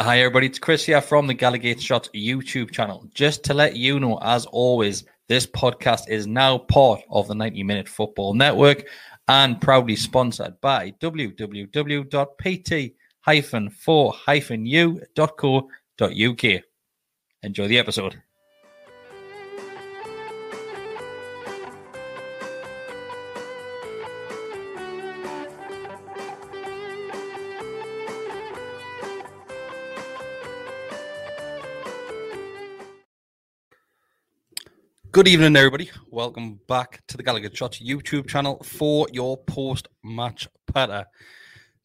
Hi everybody, it's Kris here from the Gallagher Shots YouTube channel. Just to let you know, as always, this podcast is now part of the 90 Minute Football Network and proudly sponsored by www.pt-4-u.co.uk. Enjoy the episode. Good evening, everybody. Welcome back to the Gallagher Shots YouTube channel for your post-match patter.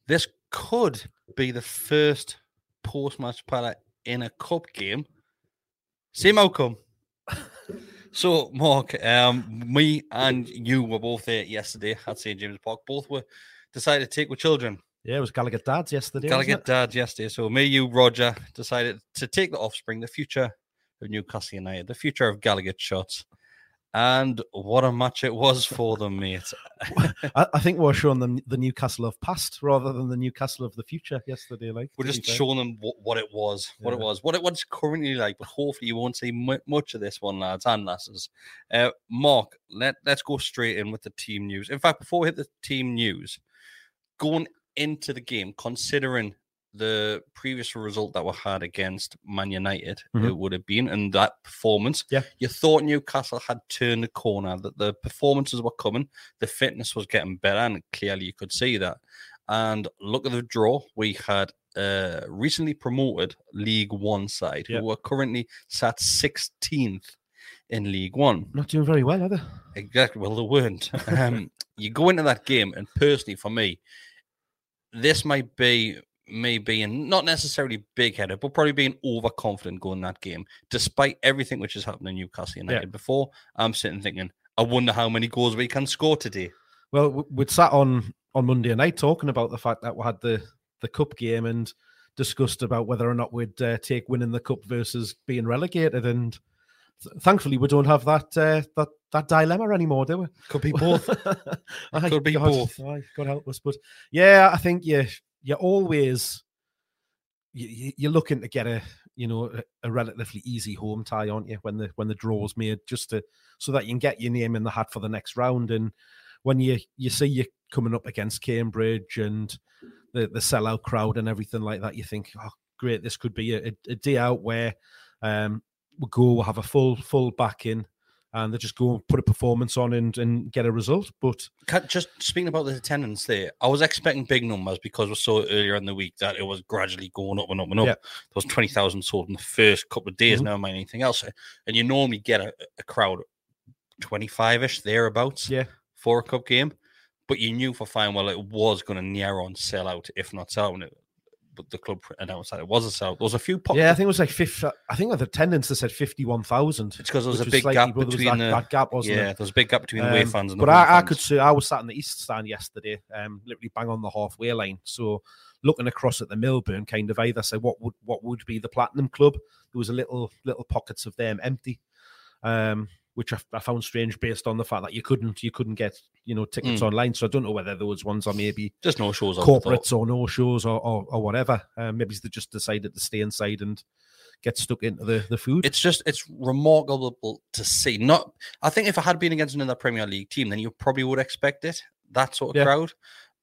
This could be the first post-match patter in a cup game. Same outcome. So, Mark, me and you were both there yesterday at St. James Park. Both were decided to take with children. Yeah, it was Gallagher Dads yesterday. Gallagher Dads yesterday. So me, you, Roger, decided to take the offspring, the future of Newcastle United, the future of Gallagher Shots. And what a match it was for them, mate. I think we're showing them the Newcastle of past rather than the Newcastle of the future yesterday. Like, we're just showing them what it's currently like. But hopefully you won't see much of this one, lads and lasses. Mark, let's go straight in with the team news. In fact, before we hit the team news, going into the game, considering the previous result that we had against Man United, it would have been, and that performance, you thought Newcastle had turned the corner, that the performances were coming, the fitness was getting better, and clearly you could see that. And look at the draw. We had recently promoted League One side, who were currently sat 16th in League One. Not doing very well, are they? Exactly. Well, they weren't. You go into that game, and personally for me, this might be and not necessarily big-headed, but probably being overconfident going that game, despite everything which has happened in Newcastle United before. I'm sitting thinking, I wonder how many goals we can score today. Well, we'd sat on Monday night talking about the fact that we had the cup game and discussed about whether or not we'd take winning the cup versus being relegated, and thankfully we don't have that dilemma anymore, do we? Could be both. Could be both. God help us. But yeah, I think you're always you're looking to get a relatively easy home tie, aren't you? When the draw's made, just so that you can get your name in the hat for the next round. And when you see you're coming up against Cambridge and the sellout crowd and everything like that, you think, oh great, this could be a day out where we'll have a full back in. And they just go and put a performance on and get a result. But just speaking about the attendance there, I was expecting big numbers because we saw earlier in the week that it was gradually going up and up and up. Yeah. There was 20,000 sold in the first couple of days, never mind anything else. And you normally get a crowd 25-ish, thereabouts, for a cup game. But you knew for fine well it was going to near on sell out, if not sell out. but the club announced that it was a sale. There was a few pockets. Yeah, I think it was like fifth. I think the attendance that said 51,000. It's because there was a big gap between that gap, wasn't it? Yeah, there was a big gap between the away fans and the home fans. But I could see, I was sat in the east stand yesterday, literally bang on the halfway line. So looking across at the Millburn kind of either, so what would be the Platinum Club? There was a little pockets of them empty. Which I found strange, based on the fact that you couldn't get tickets online. So I don't know whether those ones are maybe just no shows, corporates or no shows or whatever. Maybe they just decided to stay inside and get stuck into the food. It's remarkable to see. Not, I think if I had been against another Premier League team, then you probably would expect it, that sort of crowd.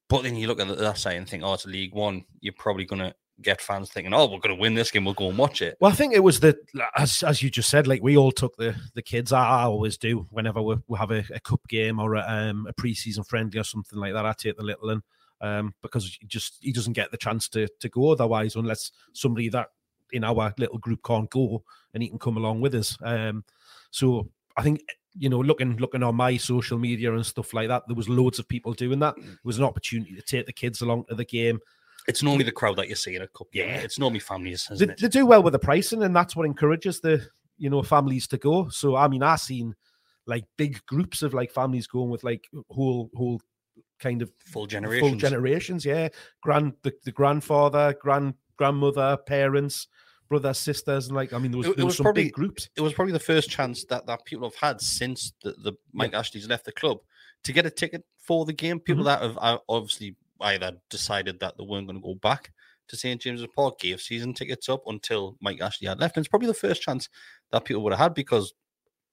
But then you look at that side and think, oh, it's a League One. You're probably gonna get fans thinking, oh, we're going to win this game, we'll go and watch it. Well, I think it was the, as you just said, like we all took the kids. I always do whenever we have a cup game or a pre-season friendly or something like that. I take the little in because he doesn't get the chance to go otherwise, unless somebody that in our little group can't go and he can come along with us. So I think, looking on my social media and stuff like that, there was loads of people doing that. It was an opportunity to take the kids along to the game. It's normally the crowd that you see in a cup. Yeah, it's normally families. Isn't it? They do well with the pricing, and that's what encourages the families to go. So I mean, I've seen like big groups of like families going with like whole kind of full generations. Yeah, the grandfather, grandmother, parents, brothers, sisters, and like I mean, there was some probably big groups. It was probably the first chance that people have had since the Mike Ashley's left the club to get a ticket for the game. People that have obviously either decided that they weren't going to go back to St. James's Park, gave season tickets up until Mike Ashley had left. And it's probably the first chance that people would have had, because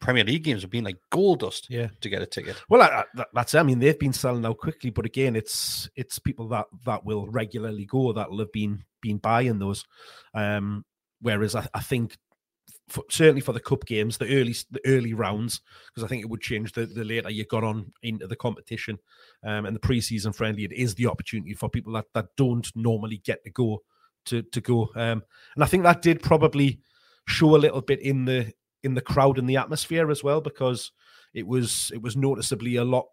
Premier League games have been like gold dust to get a ticket. Well, that's it. I mean, they've been selling out quickly, but again, it's people that will regularly go that will have been buying those. Whereas I think certainly for the cup games, the early rounds, because I think it would change the later you got on into the competition, and the pre-season friendly, it is the opportunity for people that don't normally get to go to go. And I think that did probably show a little bit in the crowd and the atmosphere as well, because it was noticeably a lot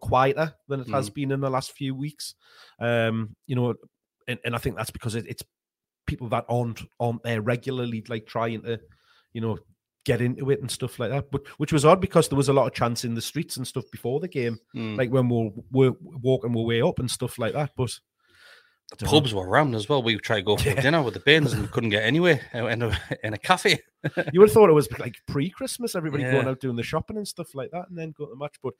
quieter than it has been in the last few weeks. And I think that's because it's people that aren't there regularly, like trying to get into it and stuff like that, but which was odd because there was a lot of chance in the streets and stuff before the game, like when we're walking our way up and stuff like that. But the pubs were rammed as well. We tried to go for dinner with the bins and we couldn't get anywhere in a cafe. You would have thought it was like pre-Christmas, everybody going out doing the shopping and stuff like that, and then go to the match. But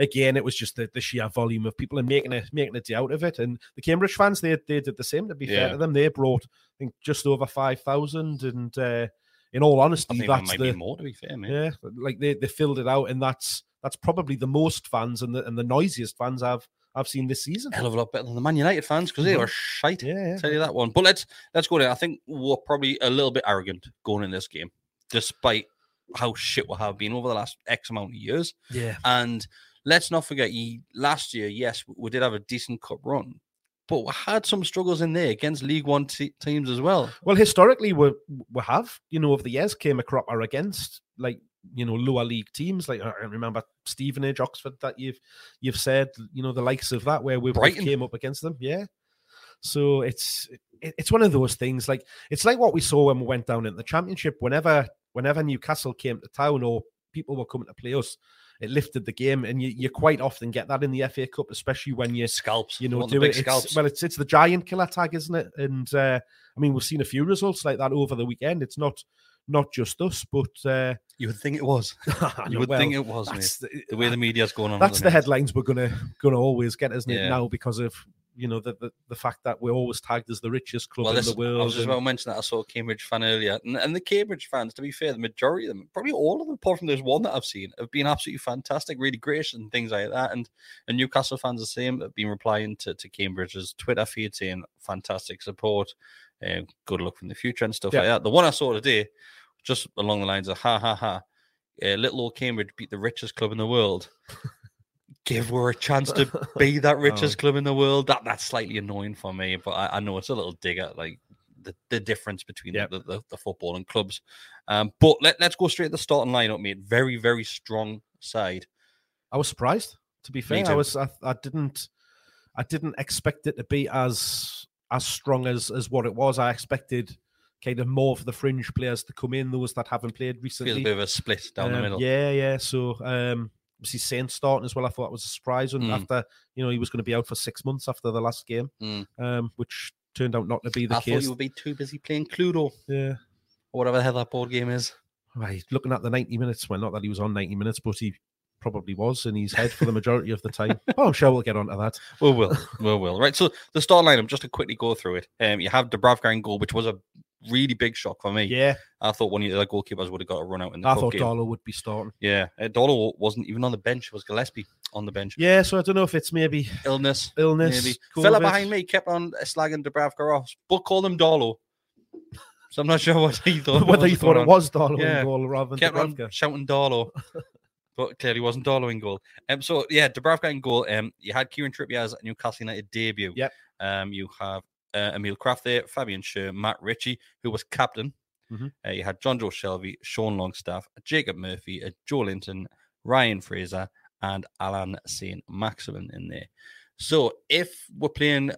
again, it was just the sheer volume of people and making a day out of it. And the Cambridge fans, they did the same. To be fair to them, they brought I think just over 5,000. And in all honesty, that might be more. To be fair, man. Yeah, like they filled it out, and that's probably the most fans and the noisiest fans I've seen this season. Hell of a lot better than the Man United fans, because they were shite. Yeah. Tell you that one. But let's go there. I think we're probably a little bit arrogant going in this game, despite how shit we have been over the last X amount of years. Yeah, and let's not forget, last year, yes, we did have a decent cup run, but we had some struggles in there against League One teams as well. Well, historically, we have, over the years, came a cropper against, like, lower league teams. Like, I remember Stevenage, Oxford, that you've said, the likes of that, where we came up against them. Yeah. So it's one of those things. Like, it's like what we saw when we went down in the Championship. Whenever Newcastle came to town or people were coming to play us, it lifted the game, and you quite often get that in the FA Cup, especially when you scalps. It's the giant killer tag, isn't it? And I mean, we've seen a few results like that over the weekend. It's not just us, but you would think it was. Think it was, mate. The way the media's going on. That's the headlines we're gonna always get, isn't it? Now, because of the fact that we're always tagged as the richest club in the world. I was just about to mention that I saw a Cambridge fan earlier, and the Cambridge fans, to be fair, the majority of them, probably all of them, apart from there's one that I've seen, have been absolutely fantastic, really gracious and things like that. And Newcastle fans the same, have been replying to Cambridge's Twitter feed saying fantastic support. Good luck in the future and stuff like that. The one I saw today, just along the lines of little old Cambridge beat the richest club in the world. Give her a chance to be that richest club in the world. That's slightly annoying for me, but I know it's a little dig at like the difference between the football and clubs. But let's go straight to the starting lineup, mate. Very, very strong side. I was surprised, to be fair. I didn't expect it to be as as strong as what it was. I expected kind of more for the fringe players to come in, those that haven't played recently. Feels a bit of a split down the middle. Yeah. So, obviously Saint starting as well, I thought that was a surprise. And after, you know, he was going to be out for 6 months after the last game, which turned out not to be the case. I thought you would be too busy playing Cluedo. Yeah. Or whatever the hell that board game is. Right, looking at the 90 minutes, well, not that he was on 90 minutes, but he probably was in his head for the majority of the time. Oh, I'm sure we'll get onto that. We will. Right, so the start lineup, just to quickly go through it. You have Dubravka in goal, which was a really big shock for me. Yeah. I thought one of the other goalkeepers would have got a run out in the cup game. I thought Dolo would be starting. Yeah. Dolo wasn't even on the bench. It was Gillespie on the bench. Yeah, so I don't know if it's maybe... Illness. Maybe. Fella behind me kept on slagging Dubravka off, but called him Dolo. So I'm not sure what he thought. Whether he thought it was Dolo in goal rather than kept Dubravka. On shouting Dolo. But clearly wasn't Dolo in goal. So, yeah, Dubravka in goal. You had Kieran Trippier's Newcastle United debut. Yep. You have... Emil Kraft there, Fabian Schur, Matt Ritchie, who was captain. You had John Joe Shelby, Sean Longstaff, Jacob Murphy, Joe Linton, Ryan Fraser, and Alan St. Maximin in there. So if we're playing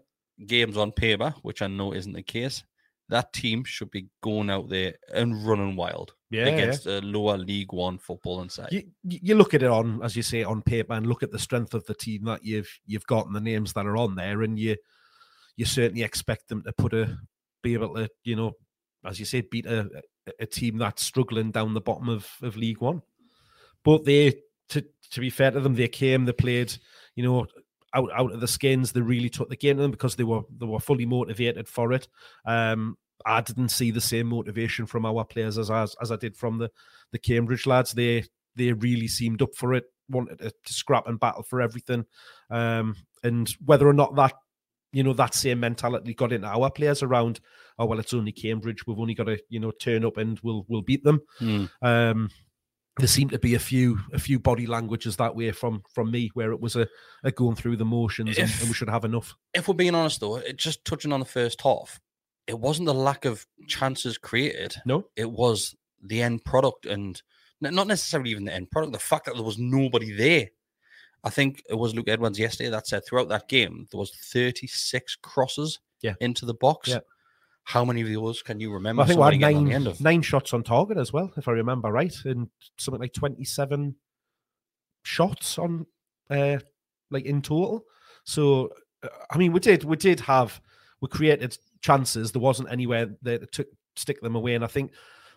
games on paper, which I know isn't the case, that team should be going out there and running wild against a lower League One footballing side. You look at it on, as you say, on paper, and look at the strength of the team that you've got and the names that are on there, and you certainly expect them to be able to, you know, as you say, beat a team that's struggling down the bottom of League One. But they, to be fair to them, they came, they played, you know, out of the skins. They really took the game to them because they were fully motivated for it. I didn't see the same motivation from our players as I did from the Cambridge lads. They really seemed up for it, wanted to scrap and battle for everything. And whether or not that, you know, that same mentality got into our players around, oh, well, it's only Cambridge. We've only got to, you know, turn up and we'll beat them. There seemed to be a few body languages that way from me, where it was a going through the motions and we should have enough. If we're being honest, though, just touching on the first half, it wasn't the lack of chances created. No. It was the end product, and not necessarily even the end product, the fact that there was nobody there. I think it was Luke Edwards yesterday that said throughout that game, there was 36 crosses into the box. Yeah. How many of those can you remember? Well, I think we had nine shots on target as well, if I remember right, and something like 27 shots on like in total. So, I mean, we created chances. There wasn't anywhere there to stick them away. And I think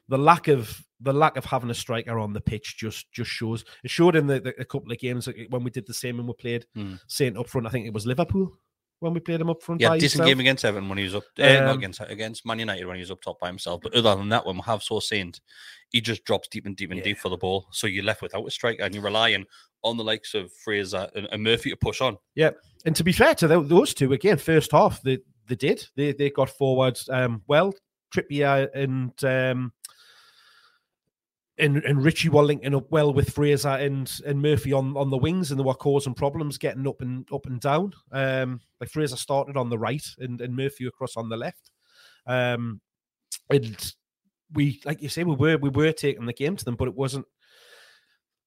the lack of having a striker on the pitch just shows. It showed in a couple of games when we did the same and we played Saint up front. I think it was Liverpool when we played him up front. Yeah, by decent himself. Game against Everton when he was up. Not against Man United when he was up top by himself. But other than that, when we have saw Saint, he just drops deep and deep and deep for the ball. So you're left without a striker and you're relying on the likes of Fraser and Murphy to push on. Yeah, and to be fair to those two, again, first half they did. They got forward well. Trippier and Richie were linking up well with Fraser and Murphy on the wings, and they were causing problems getting up and down. Like Fraser started on the right and Murphy across on the left. And we, like you say, we were taking the game to them, but it wasn't.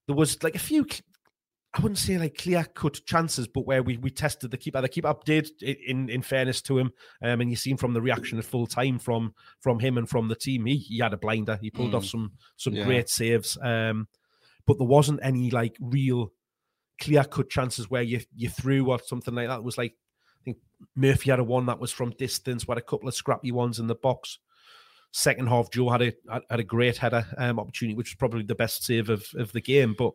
There was like a few, I wouldn't say like clear-cut chances, but where we tested the keeper. The keeper did, in fairness to him, and you seen from the reaction at full time from him and from the team, he had a blinder. He pulled off some great saves, but there wasn't any like real clear-cut chances where you threw or something like that. It was like, I think Murphy had a one that was from distance, had a couple of scrappy ones in the box. Second half, Joe had a great header opportunity, which was probably the best save of the game, but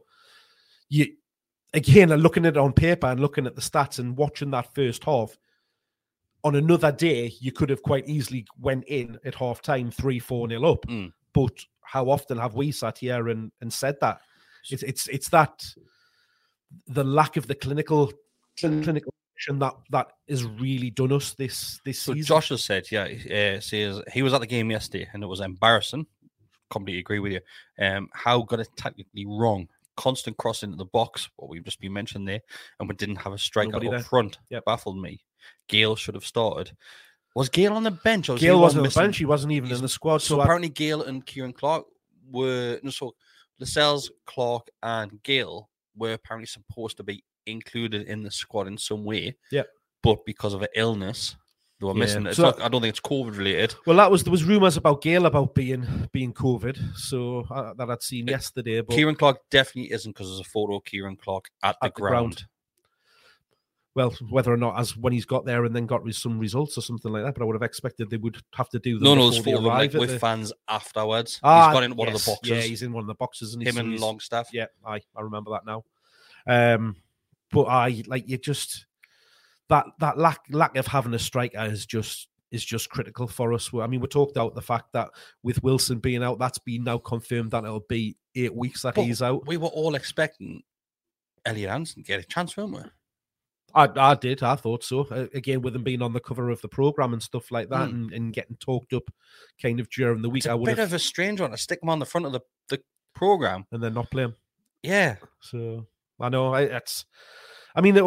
you. Again, looking at it on paper and looking at the stats and watching that first half, on another day, you could have quite easily went in at half-time 3-4-0 up. But how often have we sat here and said that? It's that the lack of the clinical that has really done us this season. So Josh has said, says he was at the game yesterday and it was embarrassing. Completely agree with you. How got it technically wrong? Constant cross into the box, what we've just been mentioned there, and we didn't have a striker up front. Baffled me. Gale should have started. Was Gale on the bench? Gale wasn't on the bench. He wasn't even in the squad. So apparently Gale and Kieran Clark were... So Lascelles, Clark and Gale were apparently supposed to be included in the squad in some way. Yeah. But because of an illness, They were missing. It's so, not, I don't think it's COVID related. Well, that was there was rumours about Gale about being COVID, so that I'd seen yesterday. But Kieran Clark definitely isn't, because there's a photo of Kieran Clark at the ground. Well, whether or not as when he's got there and then got some results or something like that, but I would have expected they would have to do. No, there's four of them like, with the fans afterwards. Ah, he's got into one of the boxes. Yeah, he's in one of the boxes, and him and Longstaff. Yeah, I remember that now. But I like you just. That lack of having a striker is just critical for us. I mean, we talked about the fact that with Wilson being out, that's been now confirmed that it'll be 8 weeks that he's out. We were all expecting Elliot Anderson to get a chance, weren't we? I did. I thought so. Again, with him being on the cover of the programme and stuff like that and getting talked up kind of during the week. It's a bit of a strange one to stick him on the front of the programme. And then not play him. Yeah. So, I know. It's... I mean,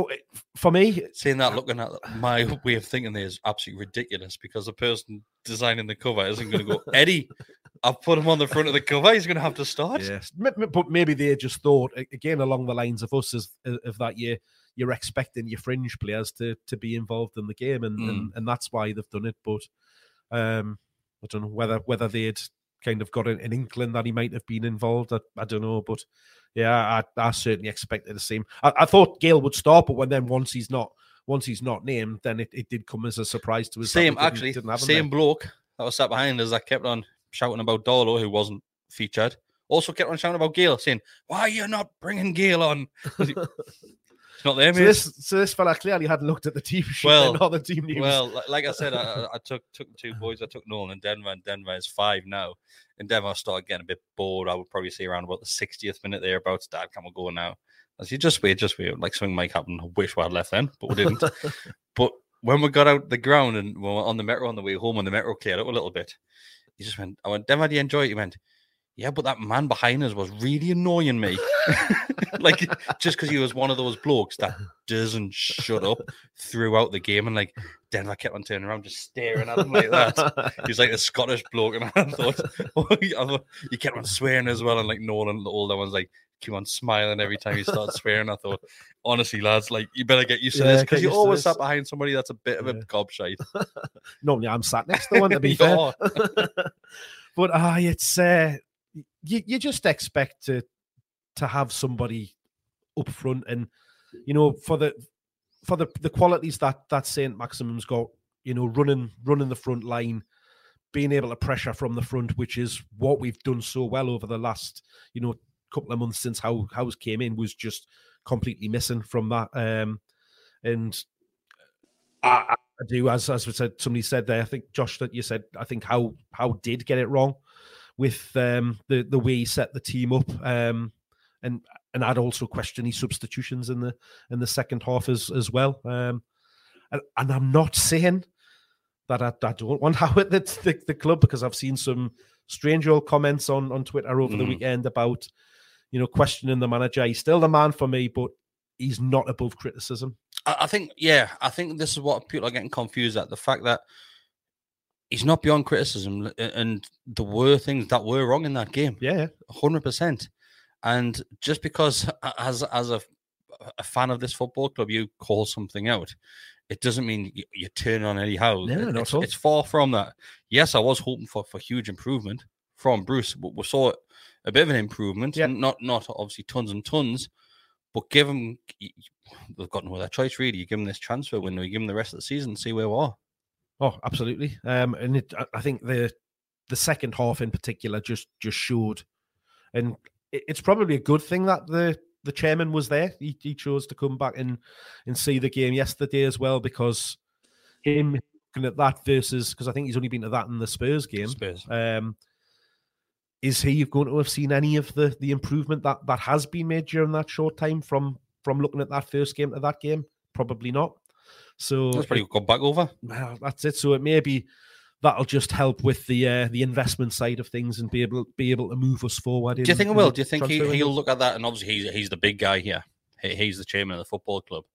for me... Saying that, looking at my way of thinking there is absolutely ridiculous, because the person designing the cover isn't going to go, Eddie, I've put him on the front of the cover, he's going to have to start. Yes, but maybe they just thought, again, along the lines of us, of that you're expecting your fringe players to be involved in the game, and that's why they've done it. But I don't know whether they'd kind of got an inkling that he might have been involved. I don't know, but... Yeah, I certainly expected the same. I thought Gale would start, but once he's not named, then it did come as a surprise to us. Same bloke that was sat behind us that kept on shouting about Dolo, who wasn't featured, also kept on shouting about Gale, saying, "Why are you not bringing Gale on?" It's not there, mate. So this fella clearly hadn't looked at the team sheet and not the team news. Well, like I said, I took two boys. I took Nolan and Denver, is 5 now. And Denver started getting a bit bored. I would probably say around about the 60th minute thereabouts. Dad, can we go now? I said, just wait. Like, something might happen. I wish we had left then, but we didn't. But when we got out the ground and we were on the metro on the way home, and the metro cleared up a little bit, he just went, I went, Denver, do you enjoy it? He went, yeah, but that man behind us was really annoying me. Like, just because he was one of those blokes that doesn't shut up throughout the game. And, like, Denver kept on turning around, just staring at him like that. He was like a Scottish bloke. And I thought, he kept on swearing as well. And, like, Nolan, the older one's like, keep on smiling every time he starts swearing. I thought, honestly, lads, like, you better get used to this, because you always sat behind somebody that's a bit of a gobshite. Normally, I'm sat next to one, to be fair. But, it's... You just expect to have somebody up front, and you know, for the qualities that St. Maximin's got, you know, running the front line, being able to pressure from the front, which is what we've done so well over the last, you know, couple of months since Howe came in, was just completely missing from that. And I do, as we said, somebody said there, I think Josh, that you said, I think Howe did get it wrong with the way he set the team up, and I'd also question his substitutions in the second half as well. And I'm not saying that I don't want Howe at the club, because I've seen some strange old comments on Twitter over the weekend about, you know, questioning the manager. He's still the man for me, but he's not above criticism. I think this is what people are getting confused at, the fact that he's not beyond criticism, and there were things that were wrong in that game. Yeah, 100%. And just because, as a fan of this football club, you call something out, it doesn't mean you turn on Eddie Howe. No, not at all. It's far from that. Yes, I was hoping for huge improvement from Bruce. We saw a bit of an improvement, not obviously tons and tons, but give him, they've got no other choice really. You give him this transfer window, you give him the rest of the season, and see where we are. Oh, absolutely. I think the second half in particular just showed. And it's probably a good thing that the chairman was there. He chose to come back and see the game yesterday as well, because him looking at that versus, because I think he's only been to that in the Spurs game. Is he going to have seen any of the improvement that has been made during that short time from looking at that first game to that game? Probably not. So that's pretty good back over. Well, that's it. So it maybe that'll just help with the investment side of things and be able to move us forward. Do you think it will? Do you think he'll look at that? And obviously he's the big guy here. He's the chairman of the football club.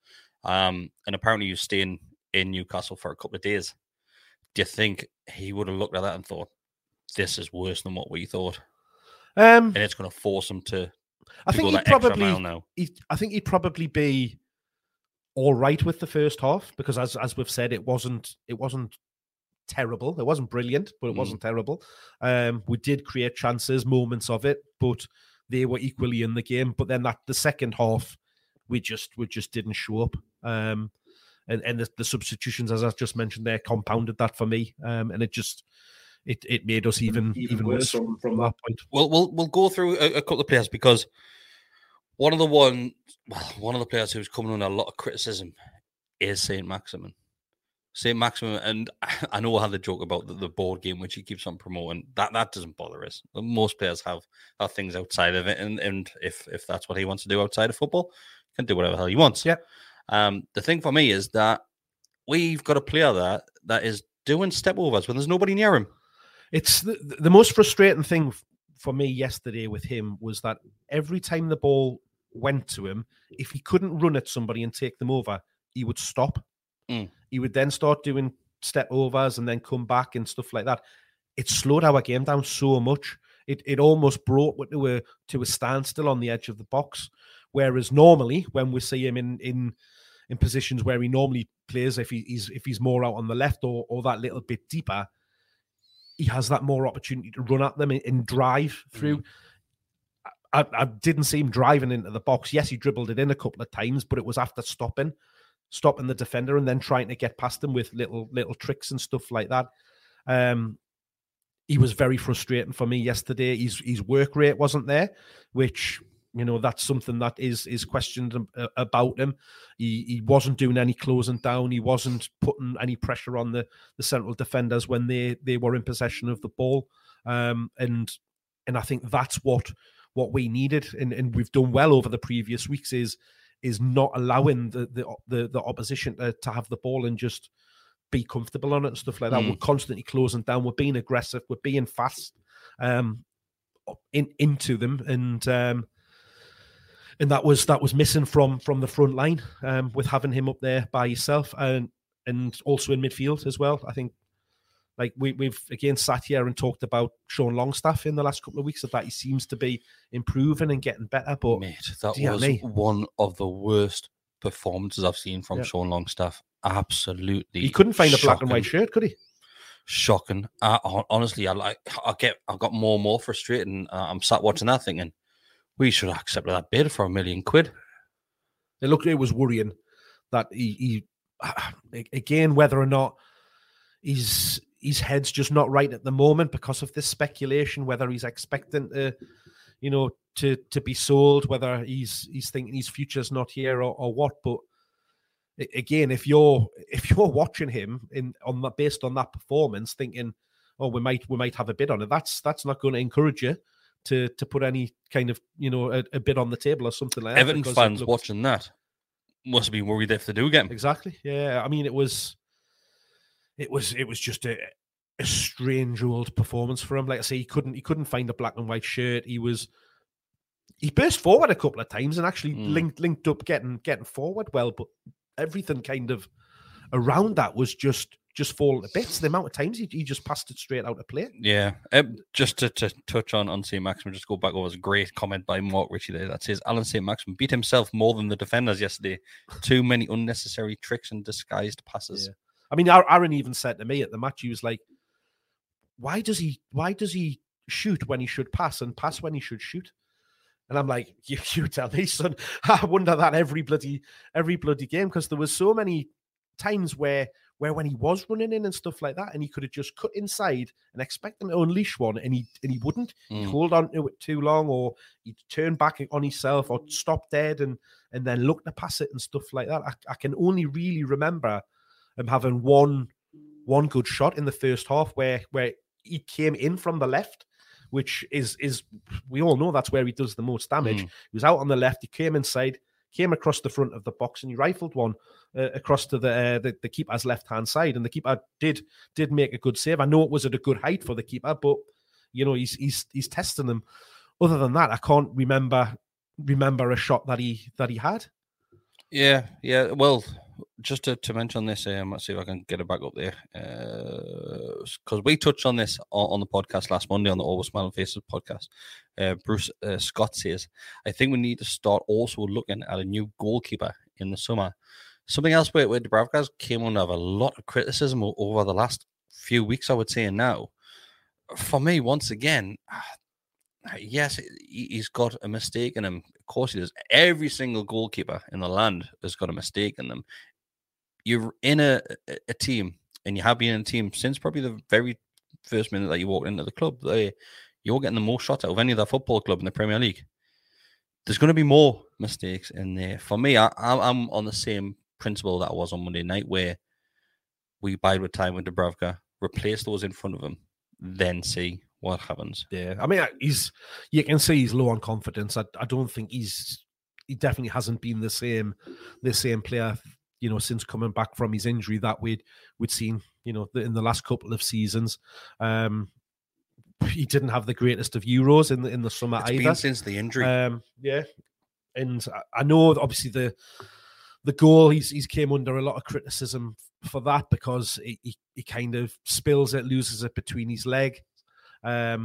And apparently he's staying in Newcastle for a couple of days. Do you think he would have looked at that and thought, this is worse than what we thought? And it's going to force him to go that extra mile now. I think he'd probably be all right with the first half, because as we've said, it wasn't terrible. It wasn't brilliant, but it wasn't terrible. We did create chances, moments of it, but they were equally in the game. But then that the second half, we just didn't show up. And the substitutions, as I just mentioned there, compounded that for me. And it made us even worse from that point. We'll go through a couple of players, because one of the players who's coming under a lot of criticism is St. Maximin. St. Maximin, and I know I had the joke about the board game, which he keeps on promoting. That doesn't bother us. Most players have things outside of it, and if that's what he wants to do outside of football, he can do whatever the hell he wants. Yeah. The thing for me is that we've got a player that is doing step overs when there's nobody near him. It's the most frustrating thing for me yesterday with him was that every time the ball went to him, if he couldn't run at somebody and take them over, he would stop. He would then start doing step overs and then come back and stuff like that. It slowed our game down so much. It almost brought it to a standstill on the edge of the box. Whereas normally, when we see him in positions where he normally plays, if he's more out on the left or that little bit deeper, he has that more opportunity to run at them and drive through. I didn't see him driving into the box. Yes, he dribbled it in a couple of times, but it was after stopping the defender and then trying to get past him with little tricks and stuff like that. He was very frustrating for me yesterday. His work rate wasn't there, which, you know, that's something that is questioned about him. He wasn't doing any closing down. He wasn't putting any pressure on the central defenders when they were in possession of the ball. And I think that's what we needed, and we've done well over the previous weeks is not allowing the opposition to have the ball and just be comfortable on it and stuff like that. We're constantly closing down. We're being aggressive. We're being fast into them, and that was missing from the front line, with having him up there by himself, and also in midfield as well. I think, like, we've again sat here and talked about Sean Longstaff in the last couple of weeks, of that he seems to be improving and getting better. But mate, that was one of the worst performances I've seen from Sean Longstaff. Absolutely, he couldn't find a black and white shirt, could he? Shocking. Honestly, I got more and more frustrated. And I'm sat watching that thinking, we should have accepted that bid for £1 million. It looked, it was worrying that he again, whether or not his head's just not right at the moment because of this speculation, whether he's expecting to be sold, whether he's thinking his future's not here or what. But again, if you're watching him based on that performance, thinking, oh, we might have a bid on it, that's not going to encourage you to put any kind of, you know, a bid on the table or something like that. Everton fans watching that must be worried if they do get him. Exactly. Yeah. I mean, it was just a strange old performance for him. Like I say, he couldn't find a black and white shirt. He burst forward a couple of times and actually linked up getting forward well, but everything kind of around that was just fall to bits. The amount of times he just passed it straight out of play. Yeah. Just to touch on St. Maximin, just go back over his great comment by Mark Ritchie there that says, Alan St. Maximin beat himself more than the defenders yesterday. Too many unnecessary tricks and disguised passes. Yeah. I mean, Aaron even said to me at the match, he was like, why does he shoot when he should pass and pass when he should shoot? And I'm like, you tell me, son. I wonder that every bloody game, because there was so many times where when he was running in and stuff like that, and he could have just cut inside and expect them to unleash one, and he wouldn't. He'd hold on to it too long, or he'd turn back on himself, or stop dead and then look to pass it and stuff like that. I can only really remember him having one good shot in the first half where he came in from the left, which is we all know that's where he does the most damage. He was out on the left, he came inside, came across the front of the box, and he rifled one across to the keeper's left-hand side, and the keeper did make a good save. I know it was at a good height for the keeper, but, you know, he's testing them. Other than that, I can't remember a shot that he had. Yeah. Well, just to mention this, let's see if I can get it back up there, because we touched on this on the podcast last Monday on the Always Smiling Faces podcast. Bruce Scott says, I think we need to start also looking at a new goalkeeper in the summer Something else where Dubravka came under a lot of criticism over the last few weeks, I would say, and now, for me, once again, yes, he's got a mistake in him. Of course he does. Every single goalkeeper in the land has got a mistake in them. You're in a team, and you have been in a team since probably the very first minute that you walked into the club. You're getting the most shots out of any other football club in the Premier League. There's going to be more mistakes in there. For me, I'm on the same principle that I was on Monday night, where we bide with time with Dubravka, replace those in front of him, then see what happens. Yeah, I mean, you can see he's low on confidence. I don't think he definitely hasn't been the same player, you know, since coming back from his injury that we'd seen, you know, in the last couple of seasons. He didn't have the greatest of Euros in the summer either. It's been since the injury. Yeah, and I know obviously the goal, he's came under a lot of criticism for that, because he kind of spills it, loses it between his leg. I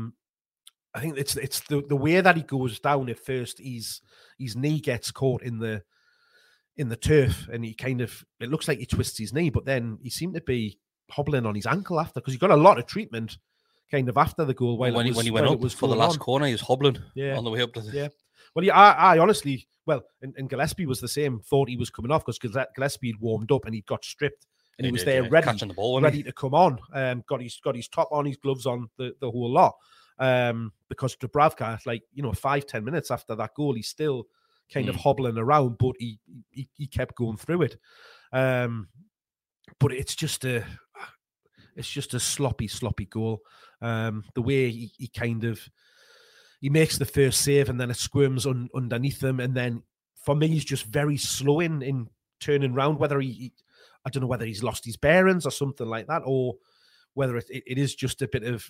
think it's the way that he goes down at first. His knee gets caught in the turf, and he kind of, it looks like he twists his knee, but then he seemed to be hobbling on his ankle after, because he got a lot of treatment kind of after the goal. When he went up for the last corner, he was hobbling on the way up to the... Yeah. Well, yeah, I honestly... Well, and Gillespie was the same. Thought he was coming off, because Gillespie had warmed up and he'd got stripped, and he was there ready to come on. Got his top on, his gloves on, the whole lot. Because Dubravka, 5-10 minutes after that goal, he's still kind of hobbling around, but he kept going through it. But it's just a sloppy goal. The way he kind of... He makes the first save, and then it squirms underneath him. And then, for me, he's just very slow in turning round. Whether I don't know whether he's lost his bearings or something like that, or whether it is just a bit of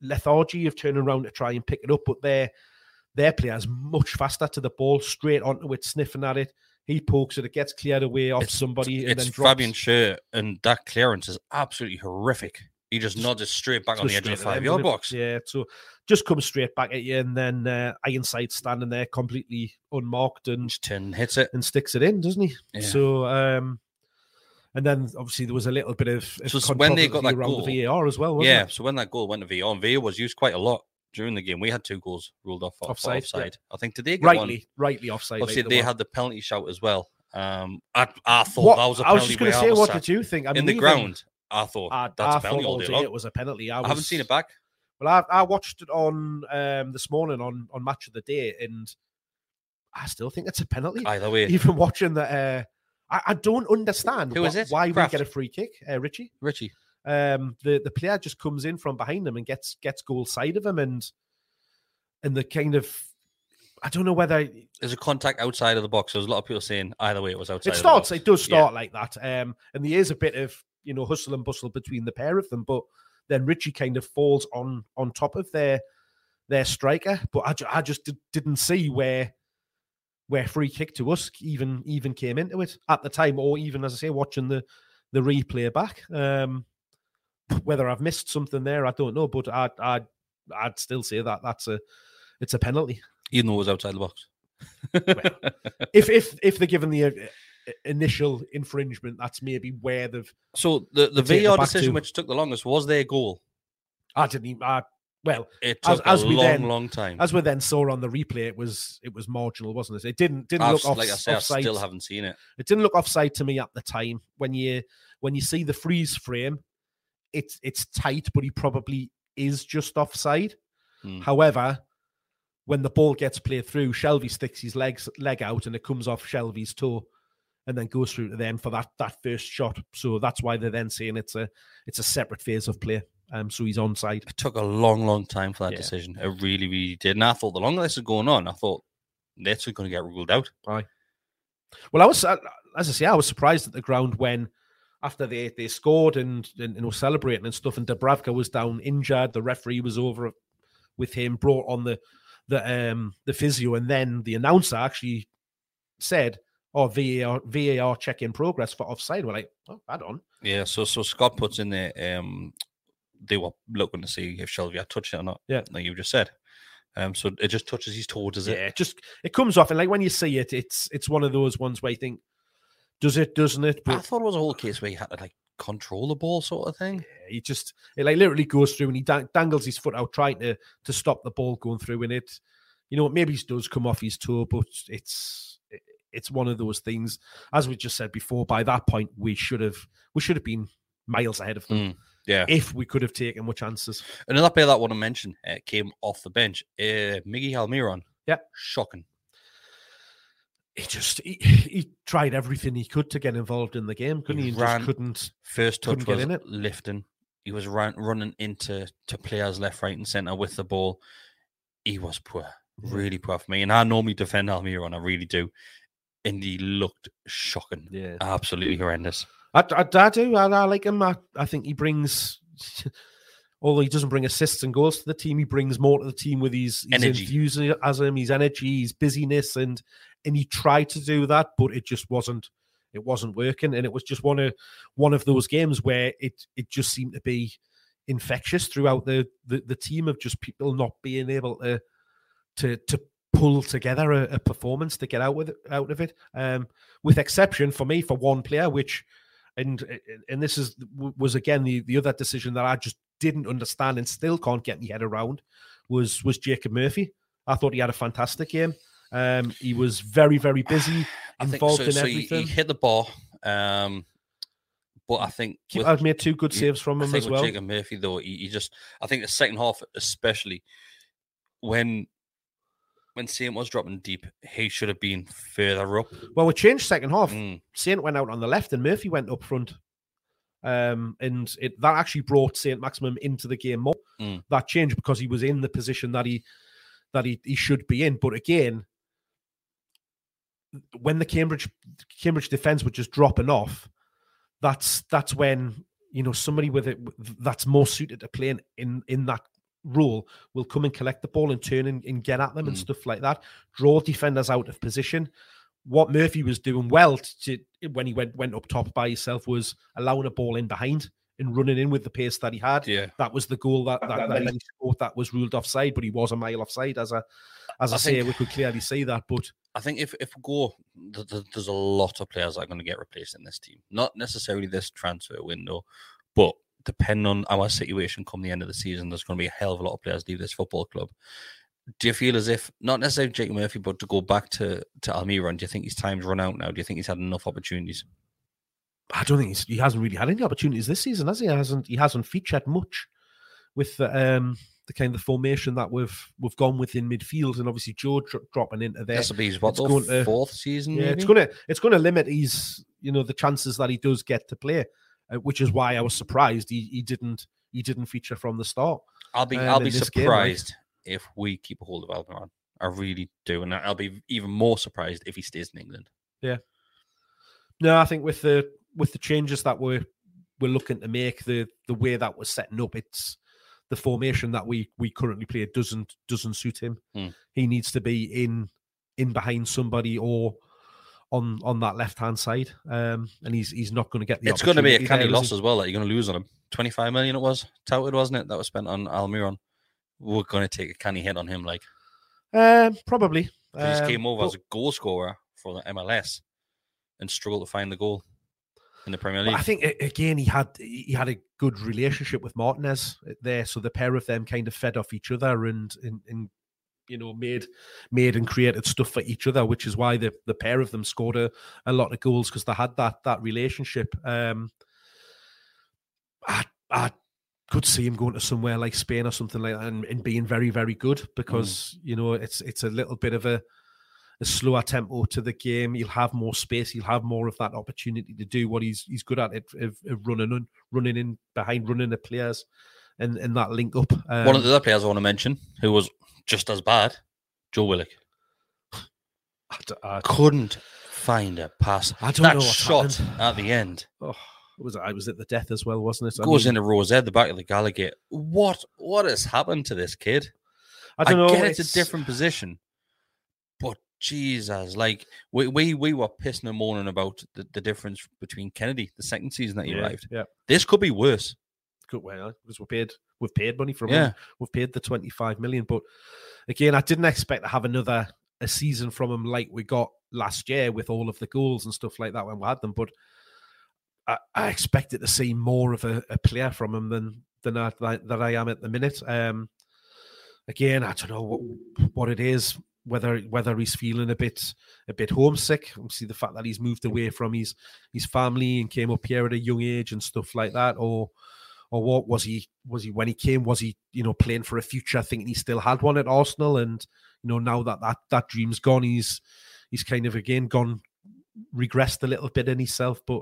lethargy of turning round to try and pick it up. But their player's much faster to the ball, straight onto it, sniffing at it. He pokes it, it gets cleared away off somebody, and then drops. Fabian Schär, and that clearance is absolutely horrific. He just nods it straight back on the edge of the 5-yard box. Yeah, so just comes straight back at you, and then Ironside standing there completely unmarked, and hits it and sticks it in, doesn't he? Yeah. So, and then obviously there was a little bit of when they got that goal, the VAR as well, wasn't it? So when that goal went to VAR, and VAR was used quite a lot during the game. We had 2 goals ruled off offside. Yeah. I think today, rightly offside. Obviously, they had the penalty shout as well. I thought that was a penalty. I was just going to say, what did you think? I mean, in the ground. I thought that's a penalty all day long. It was a penalty. I haven't seen it back. Well, I watched it on this morning on Match of the Day, and I still think it's a penalty. Either way, even watching that, I don't understand why Kraft. We get a free kick. Ritchie. The player just comes in from behind him and gets goal side of him, and the kind of... I don't know whether there's a contact outside of the box. There's a lot of people saying either way it was outside. It does start like that, and there is a bit of, you know, hustle and bustle between the pair of them, but then Ritchie kind of falls on top of their striker. But I just didn't see where free kick to us even came into it at the time, or even, as I say, watching the replay back. Whether I've missed something there, I don't know, but I'd still say that it's a penalty. Even though it was outside the box. Well, if they're given the initial infringement, that's maybe where they've... So the VAR decision, which took the longest, was their goal. I didn't even... it took a long time. As we then saw on the replay, it was marginal, wasn't it? It didn't look offside. Like I said, I still haven't seen it. It didn't look offside to me at the time. When you see the freeze frame, it's tight, but he probably is just offside. However, when the ball gets played through, Shelby sticks his leg out, and it comes off Shelby's toe, and then goes through to them for that first shot. So that's why they're then saying it's a separate phase of play. So he's onside. It took a long time for that decision. It really, really did. And I thought the longer this is going on, I thought that's going to get ruled out. Aye. Well, I was surprised at the ground when, after they scored and were celebrating and stuff, and Dubravka was down injured, the referee was over with him, brought on the physio, and then the announcer actually said, "Oh, VAR check in progress for offside." We're like, "Oh, bad on." Yeah, so Scott puts in there, they were looking to see if Shelby had touched it or not. Yeah, like you just said. So it just touches his toe, does it? Yeah, it comes off, and like when you see it, it's one of those ones where you think does it, doesn't it? But I thought it was a whole case where he had to like control the ball, sort of thing. Yeah, he just like literally goes through and he dangles his foot out trying to stop the ball going through. And it, you know, maybe he does come off his toe, but it's one of those things. As we just said before, by that point we should have been miles ahead of them. Yeah, if we could have taken more chances. Another player that I want to mention came off the bench, Miggy Almiron. Yeah, shocking. He just he tried everything he could to get involved in the game, couldn't he? Just couldn't. First touch was lifting. He was running into players left, right, and centre with the ball. He was poor, really poor for me. And I normally defend Almiron, I really do. And he looked shocking. Yeah, absolutely horrendous. I do. I like him. I think he brings, although he doesn't bring assists and goals to the team, he brings more to the team with his enthusiasm, his energy, his busyness, and he tried to do that, but it just wasn't. It wasn't working, and it was just one of those games where it just seemed to be infectious throughout the team, of just people not being able to pull together a performance to get out of it. With exception for one player, which. And this was again the other decision that I just didn't understand and still can't get my head around was Jacob Murphy. I thought he had a fantastic game. He was very, very busy, involved in everything. He hit the ball, but I think I've made two good saves from him as well. Jacob Murphy though, he just, I think the second half especially when Saint was dropping deep, he should have been further up. Well, we changed second half. Saint went out on the left and Murphy went up front. And that actually brought St. Maximin into the game more. That change, because he was in the position that he should be in. But again, when the Cambridge defence were just dropping off, that's when, you know, somebody with it that's more suited to playing in that role will come and collect the ball and turn and get at them and stuff like that, draw defenders out of position. What Murphy was doing well when he went up top by himself was allowing a ball in behind and running in with the pace that he had. Yeah, that was the goal that he scored that was ruled offside, but he was a mile offside, as I say, we could clearly see that. But I think if we go, there's a lot of players that are going to get replaced in this team. Not necessarily this transfer window, but depending on our situation come the end of the season, there's going to be a hell of a lot of players leave this football club. Do you feel as if, not necessarily Jake Murphy, but to go back to Almiron, do you think his time's run out now? Do you think he's had enough opportunities? I don't think he hasn't really had any opportunities this season, has he? He hasn't featured much with the kind of formation that we've gone with in midfield, and obviously Joe dropping into there. This will be his fourth season. Yeah, maybe? it's going to limit his, you know, the chances that he does get to play, which is why I was surprised he didn't feature from the start. I'll be surprised if we keep a hold of Almiron. I really do. And I'll be even more surprised if he stays in England. Yeah. No, I think with the changes that we're looking to make, the way that we're setting up, it's the formation that we currently play doesn't suit him. He needs to be in behind somebody or on that left-hand side. And he's not going to get the opportunity. It's going to be a canny loss as well that you're going to lose on him. 25 million it was, touted, wasn't it? That was spent on Almiron. We're going to take a canny hit on him, like. Probably. He just came over as a goal scorer for the MLS and struggled to find the goal in the Premier League. I think, again, he had a good relationship with Martinez there, so the pair of them kind of fed off each other and you know, made and created stuff for each other, which is why the pair of them scored a lot of goals, because they had that relationship. I could see him going to somewhere like Spain or something like that and being very, very good, because, you know, it's a little bit of a slower tempo to the game. He'll have more space. He'll have more of that opportunity to do what he's good at, running in behind, running the players and that link up. One of the other players I want to mention who was just as bad, Joe Willock. I couldn't find a pass. I don't know what shot happened at the end. Oh. I was at the death as well, wasn't it? Goes into Rose Ed, the back of the Gallagher. What has happened to this kid? I don't know. I get it's a different position, but Jesus, like we were pissing and moaning about the difference between Kennedy, the second season that he arrived. Yeah, this could be worse. Could well, because we've paid money for him. We've paid the 25 million, but again, I didn't expect to have another a season from him like we got last year with all of the goals and stuff like that when we had them. But I expected to see more of a player from him than I am at the minute. Again, I don't know what it is, whether he's feeling a bit homesick. Obviously, the fact that he's moved away from his family and came up here at a young age and stuff like that, or what was he when he came? Was he, you know, playing for a future, thinking he still had one at Arsenal? And, you know, now that dream's gone, he's kind of again regressed a little bit in himself. But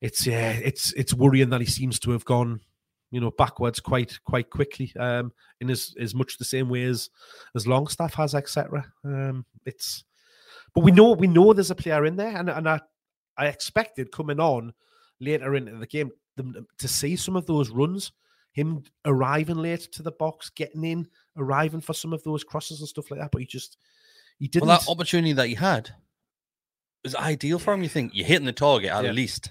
it's worrying that he seems to have gone, you know, backwards quite quickly, in as much the same way as Longstaff has, etc. But we know there's a player in there, and I expected coming on later into the game to see some of those runs, him arriving late to the box, getting in, arriving for some of those crosses and stuff like that. But he didn't. Well, that opportunity that he had was ideal for him. You think you're hitting the target at least.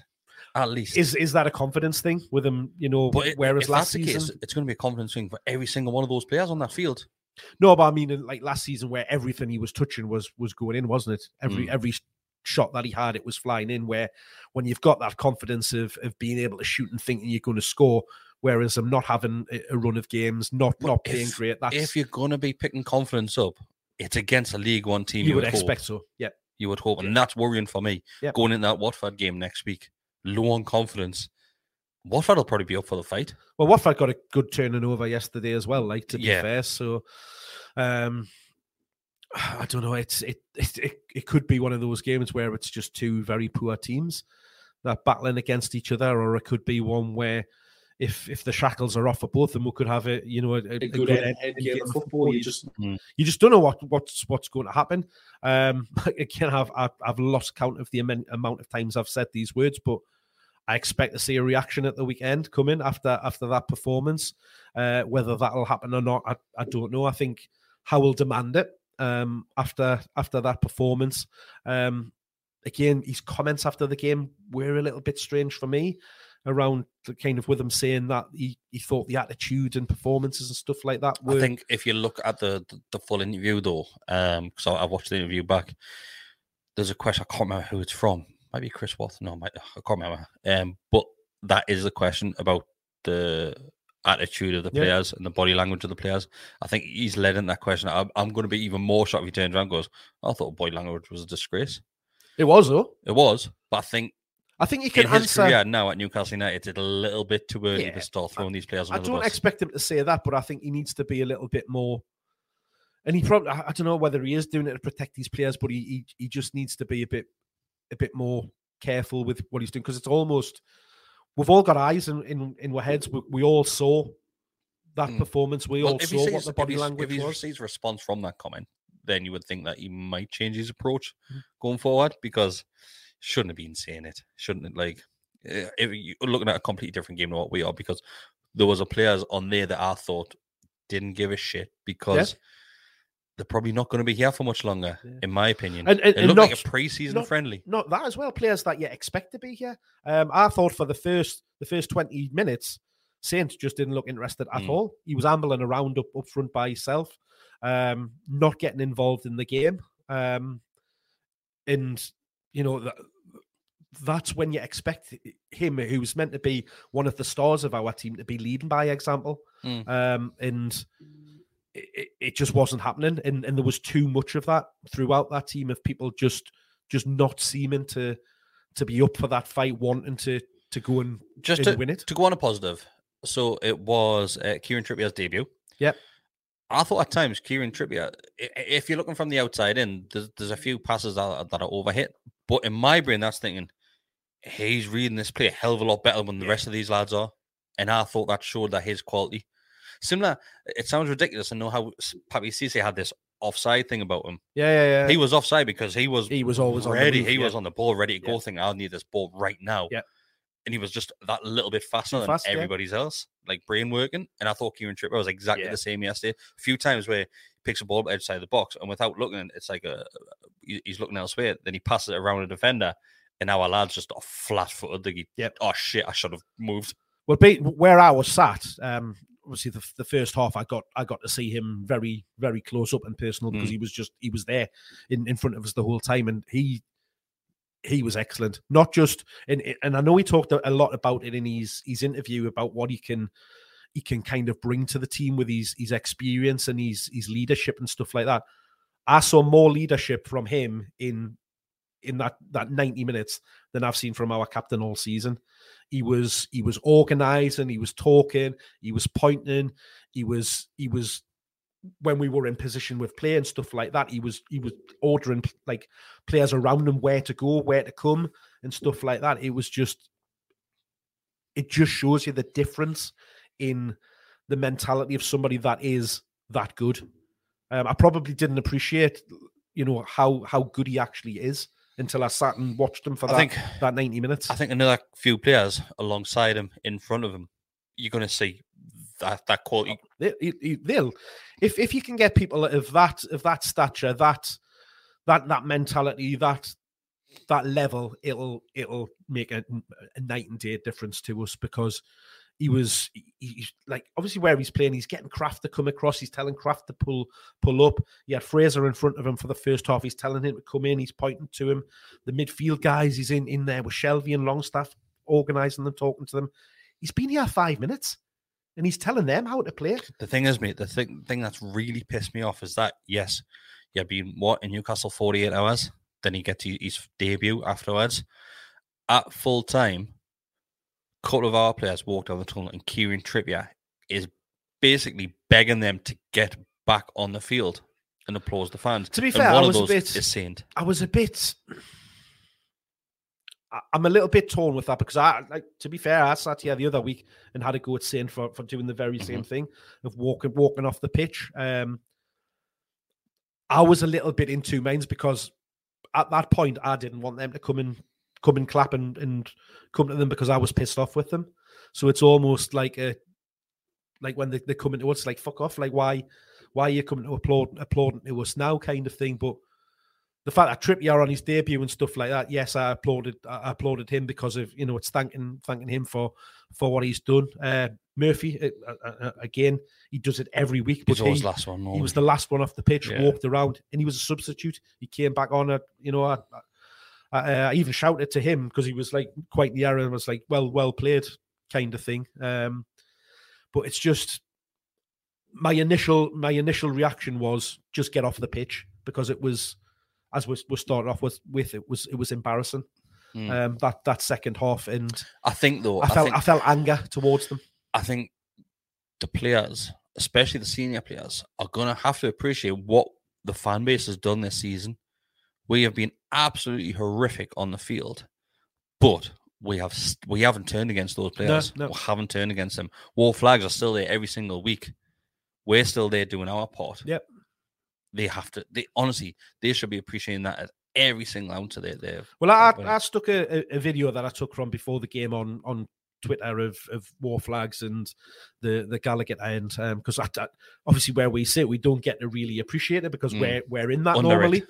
At least is that a confidence thing with him? You know, whereas last season, case, it's going to be a confidence thing for every single one of those players on that field. No, but I mean, like last season, where everything he was touching was going in, wasn't it? Every shot that he had, it was flying in. Where when you've got that confidence of being able to shoot and thinking you're going to score, whereas I'm not having a run of games, not playing great. That's, if you're going to be picking confidence up, it's against a League One team. You would expect hope. So. Yeah, you would hope, and that's worrying for me going into that Watford game next week. Low on confidence. Watford will probably be up for the fight. Well, Watford got a good turning over yesterday as well, like, to be fair. So, I don't know. It could be one of those games where it's just two very poor teams that are battling against each other, or it could be one where if the shackles are off for both of them, we could have a good head game of football. You just don't know what's going to happen. Again, I've lost count of the amount of times I've said these words, but I expect to see a reaction at the weekend coming after that performance. Whether that'll happen or not, I don't know. I think Howe will demand it after that performance. Again, his comments after the game were a little bit strange for me, around the kind of with him saying that he thought the attitude and performances and stuff like that were... I think if you look at the full interview, though, because I watched the interview back, there's a question, I can't remember who it's from. Might be Kris Watt. No, I can't remember. But that is the question about the attitude of the players and the body language of the players. I think he's led in that question. I'm going to be even more shocked if he turns around and goes, I thought body language was a disgrace. It was, though. It was, but I think he can answer... In his career now at Newcastle United, it's a little bit too early to start throwing these players under the bus. I don't expect him to say that, but I think he needs to be a little bit more... And he probably... I don't know whether he is doing it to protect these players, but he just needs to be a bit more careful with what he's doing, because it's almost... We've all got eyes in our heads. We all saw that performance. We all saw what the body language was. If he receives a response from that comment, then you would think that he might change his approach going forward, because... Shouldn't have been saying it. Shouldn't it? Like, if you're looking at a completely different game than what we are, because there was a players on there that I thought didn't give a shit, because they're probably not going to be here for much longer, in my opinion. It looked like a pre-season friendly. Not that as well. Players that you expect to be here. I thought for the first 20 minutes, Saint just didn't look interested at all. He was ambling around up front by himself, not getting involved in the game, and you know that's when you expect him, who's meant to be one of the stars of our team, to be leading by example. And it just wasn't happening. And there was too much of that throughout that team, of people just not seeming to be up for that fight, wanting to go and just win it. To go on a positive. So it was Kieran Trippier's debut. Yep. I thought at times Kieran Trippier, if you're looking from the outside in, there's a few passes that are overhit. But in my brain, that's thinking, he's reading this play a hell of a lot better than the rest of these lads are. And I thought that showed that his quality. Similar, it sounds ridiculous. I know how Papi Cisse had this offside thing about him. Yeah. He was offside because he was always ready. On the move, he was on the ball, ready to go, thinking, I need this ball right now. Yeah. And he was just that little bit faster than everybody's else, like brain working. And I thought Kieran Trippier was exactly the same yesterday. A few times where he picks a ball outside the box, and without looking, it's like he's looking elsewhere. Then he passes it around a defender, and our lads just are flat-footed. Oh, shit, I should have moved. Well, where I was sat, obviously the first half, I got to see him very, very close up and personal, because he was there in front of us the whole time, and he was excellent. Not just and I know he talked a lot about it in his interview about what he can kind of bring to the team with his experience and his leadership and stuff like that. I saw more leadership from him in that 90 minutes than I've seen from our captain all season. He was organising, he was talking, he was pointing, he was when we were in position with play and stuff like that, he was ordering like players around him where to go, where to come and stuff like that. It just shows you the difference in the mentality of somebody that is that good. I probably didn't appreciate, how good he actually is until I sat and watched him for that 90 minutes. I think another few players alongside him, in front of him, you're going to see that quality. They'll, if you can get people of that stature, that mentality, that level, it'll make a night and day difference to us, because he's like, obviously where he's playing, he's getting Kraft to come across, he's telling Kraft to pull up. He had Fraser in front of him for the first half, he's telling him to come in, he's pointing to him. The midfield guys, he's in there with Shelby and Longstaff, organising them, talking to them. He's been here 5 minutes and he's telling them how to play. The thing is, mate, the thing that's really pissed me off is that, yes, you've been, in Newcastle 48 hours, then he gets his debut afterwards. At full time, couple of our players walked down the tunnel and Kieran Trippier is basically begging them to get back on the field and applause the fans. To be fair, I'm a little bit torn with that, because I sat here the other week and had a go at Saint for doing the very same thing of walking off the pitch. I was a little bit in two minds, because at that point I didn't want them to come and clap and come to them, because I was pissed off with them. So it's almost like when they're coming to us, like, fuck off, like why are you coming to applauding to us now, kind of thing. But the fact that Trippier on his debut and stuff like that, yes, I applauded him, because of it's thanking him for what he's done. Murphy, again, he does it every week. But he was the last one off the pitch, walked around, and he was a substitute. He came back on. I even shouted to him, because he was like quite in the area and was like, well played, kind of thing. But it's just my initial reaction was just get off the pitch, because it was, as we started off with, it was embarrassing. That second half, and I think though I felt anger towards them. I think the players, especially the senior players, are gonna have to appreciate what the fan base has done this season. We have been absolutely horrific on the field, but we haven't turned against those players. No. We haven't turned against them. War flags are still there every single week. We're still there doing our part. Yep. They have to. They should be appreciating that at every single ounce of their. Well, I stuck a video that I took from before the game on Twitter of war flags and the Gallagher end, because obviously where we sit, we don't get to really appreciate it, because we're in that normally.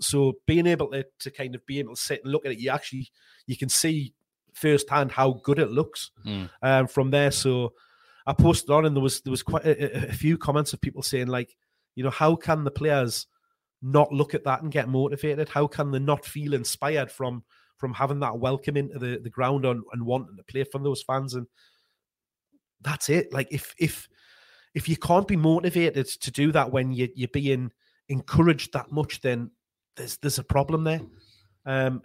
So being able to kind of be able to sit and look at it, you can see firsthand how good it looks from there. So I posted on, and there was quite a few comments of people saying, like, how can the players not look at that and get motivated? How can they not feel inspired from having that welcome into the ground and wanting to play from those fans? And that's it. Like, if you can't be motivated to do that when you're being encouraged that much, then there's a problem there. And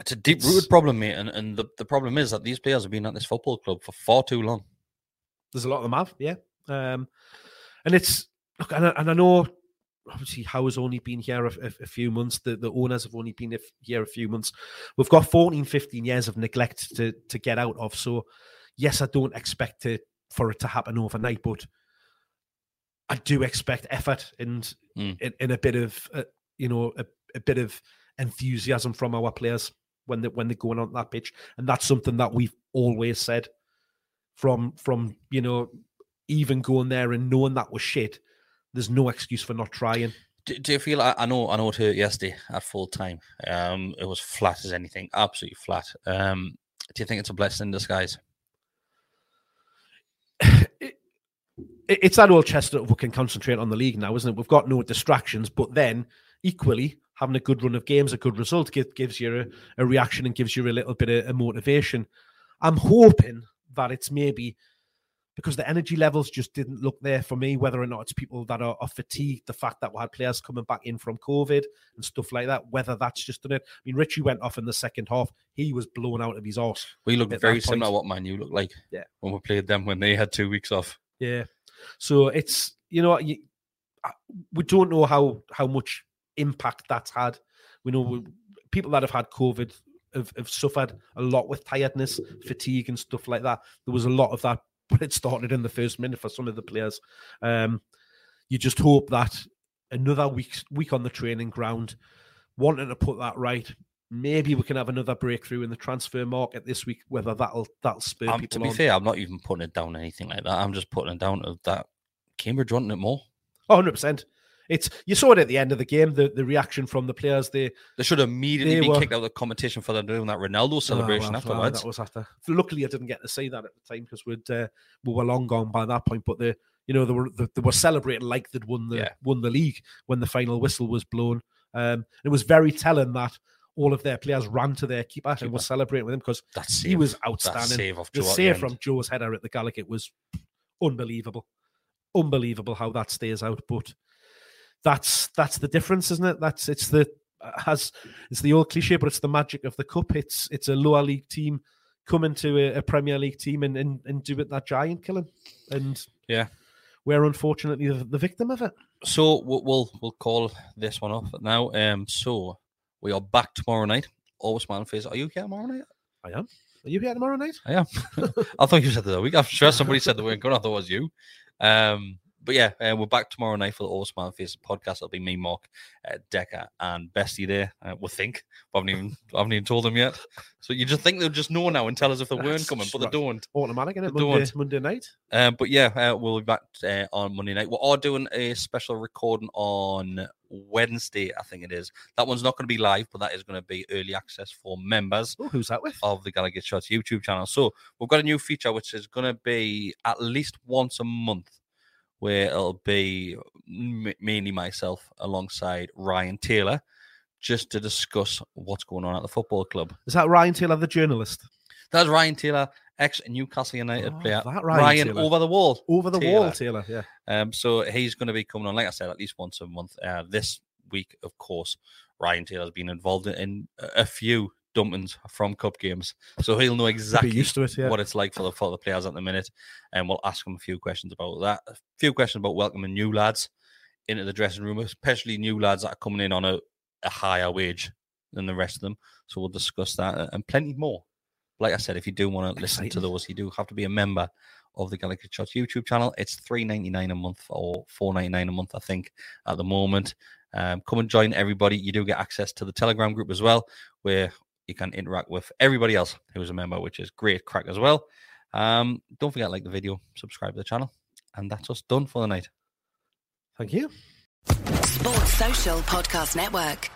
it's a deep-rooted problem, mate. And the problem is that these players have been at this football club for far too long. There's a lot of them have, yeah. And it's... Look, and I know... Obviously, Howe's only been here a few months. The owners have only been here a few months. We've got 14, 15 years of neglect to get out of. So, yes, I don't expect for it to happen overnight, but I do expect effort and a bit of a bit of enthusiasm from our players when they're going on that pitch, and that's something that we've always said from even going there and knowing that was shit. There's no excuse for not trying. Do you feel? I know it hurt yesterday at full time. It was flat as anything, absolutely flat. Do you think it's a blessing in disguise? It, it's that old chestnut of we can concentrate on the league now, isn't it? We've got no distractions, but then equally having a good run of games, a good result gives you a reaction and gives you a little bit of motivation. I'm hoping that it's maybe because the energy levels just didn't look there for me, whether or not it's people that are fatigued, the fact that we had players coming back in from COVID and stuff like that, whether that's just in it. I mean, Ritchie went off in the second half. He was blown out of his arse. We looked very similar to what Man U looked like when we played them when they had 2 weeks off. Yeah. So it's, you know, we don't know how much impact that's had. We know people that have had COVID have suffered a lot with tiredness, fatigue and stuff like that. There was a lot of that, but it started in the first minute for some of the players. You just hope that another week on the training ground, wanting to put that right, maybe we can have another breakthrough in the transfer market this week, whether that'll spur people on. To be fair, I'm not even putting it down anything like that. I'm just putting it down to that Cambridge wanting it more. Oh, 100%. You saw it at the end of the game, the reaction from the players. They should immediately be kicked out of the competition for doing that Ronaldo celebration afterwards. That was after. Luckily, I didn't get to see that at the time because we were long gone by that point. But they were celebrating like they'd won the league when the final whistle was blown. It was very telling that all of their players ran to their keeper and were celebrating with him because he was outstanding. The save from Joe's header at the Gallagate was unbelievable. Unbelievable how that stays out, but that's the difference, isn't it? It's the old cliche, but it's the magic of the cup. It's a lower league team coming to a Premier League team and do it that giant killing, and we're unfortunately the victim of it. So we'll call this one off now. So we are back tomorrow night. Always Man Face. Are you here tomorrow night? I am. Are you here tomorrow night? I am. I thought you said that. I'm sure somebody said they weren't going. I thought it was you. But we're back tomorrow night for the All Smile Faces podcast. It'll be me, Mark, Decker, and Bestie there. We'll think. I haven't even told them yet. So you just think they'll just know now and tell us if they weren't coming, but they don't. Automatic, isn't it? Monday night. We'll be back on Monday night. We are doing a special recording on Wednesday, I think it is. That one's not going to be live, but that is going to be early access for members. Oh, who's that with? Of the Gallagher Shots YouTube channel. So we've got a new feature, which is going to be at least once a month, where it'll be mainly myself alongside Ryan Taylor just to discuss what's going on at the football club. Is that Ryan Taylor, the journalist? That's Ryan Taylor, ex-Newcastle United player. Ryan over the wall. Over the wall, Taylor, yeah. So he's going to be coming on, like I said, at least once a month. This week, of course, Ryan Taylor's been involved in a few dumpings from cup games, so he'll know exactly what it's like for the players at the minute, and we'll ask him a few questions about that, a few questions about welcoming new lads into the dressing room, especially new lads that are coming in on a higher wage than the rest of them. So we'll discuss that and plenty more. Like I said, if you do want to listen to those, you do have to be a member of the Gallagher Shots YouTube channel. It's $3.99 a month or $4.99 a month, I think, at the moment. Come and join everybody. You do get access to the Telegram group as well, where you can interact with everybody else who's a member, which is great crack as well. Don't forget, like the video, subscribe to the channel, and that's us done for the night. Thank you. Sports Social Podcast Network.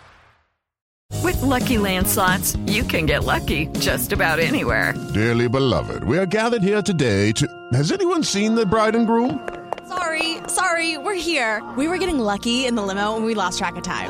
With Lucky Land Slots, you can get lucky just about anywhere. Dearly beloved, we are gathered here today to... Has anyone seen the bride and groom? Sorry, we're here. We were getting lucky in the limo and we lost track of time.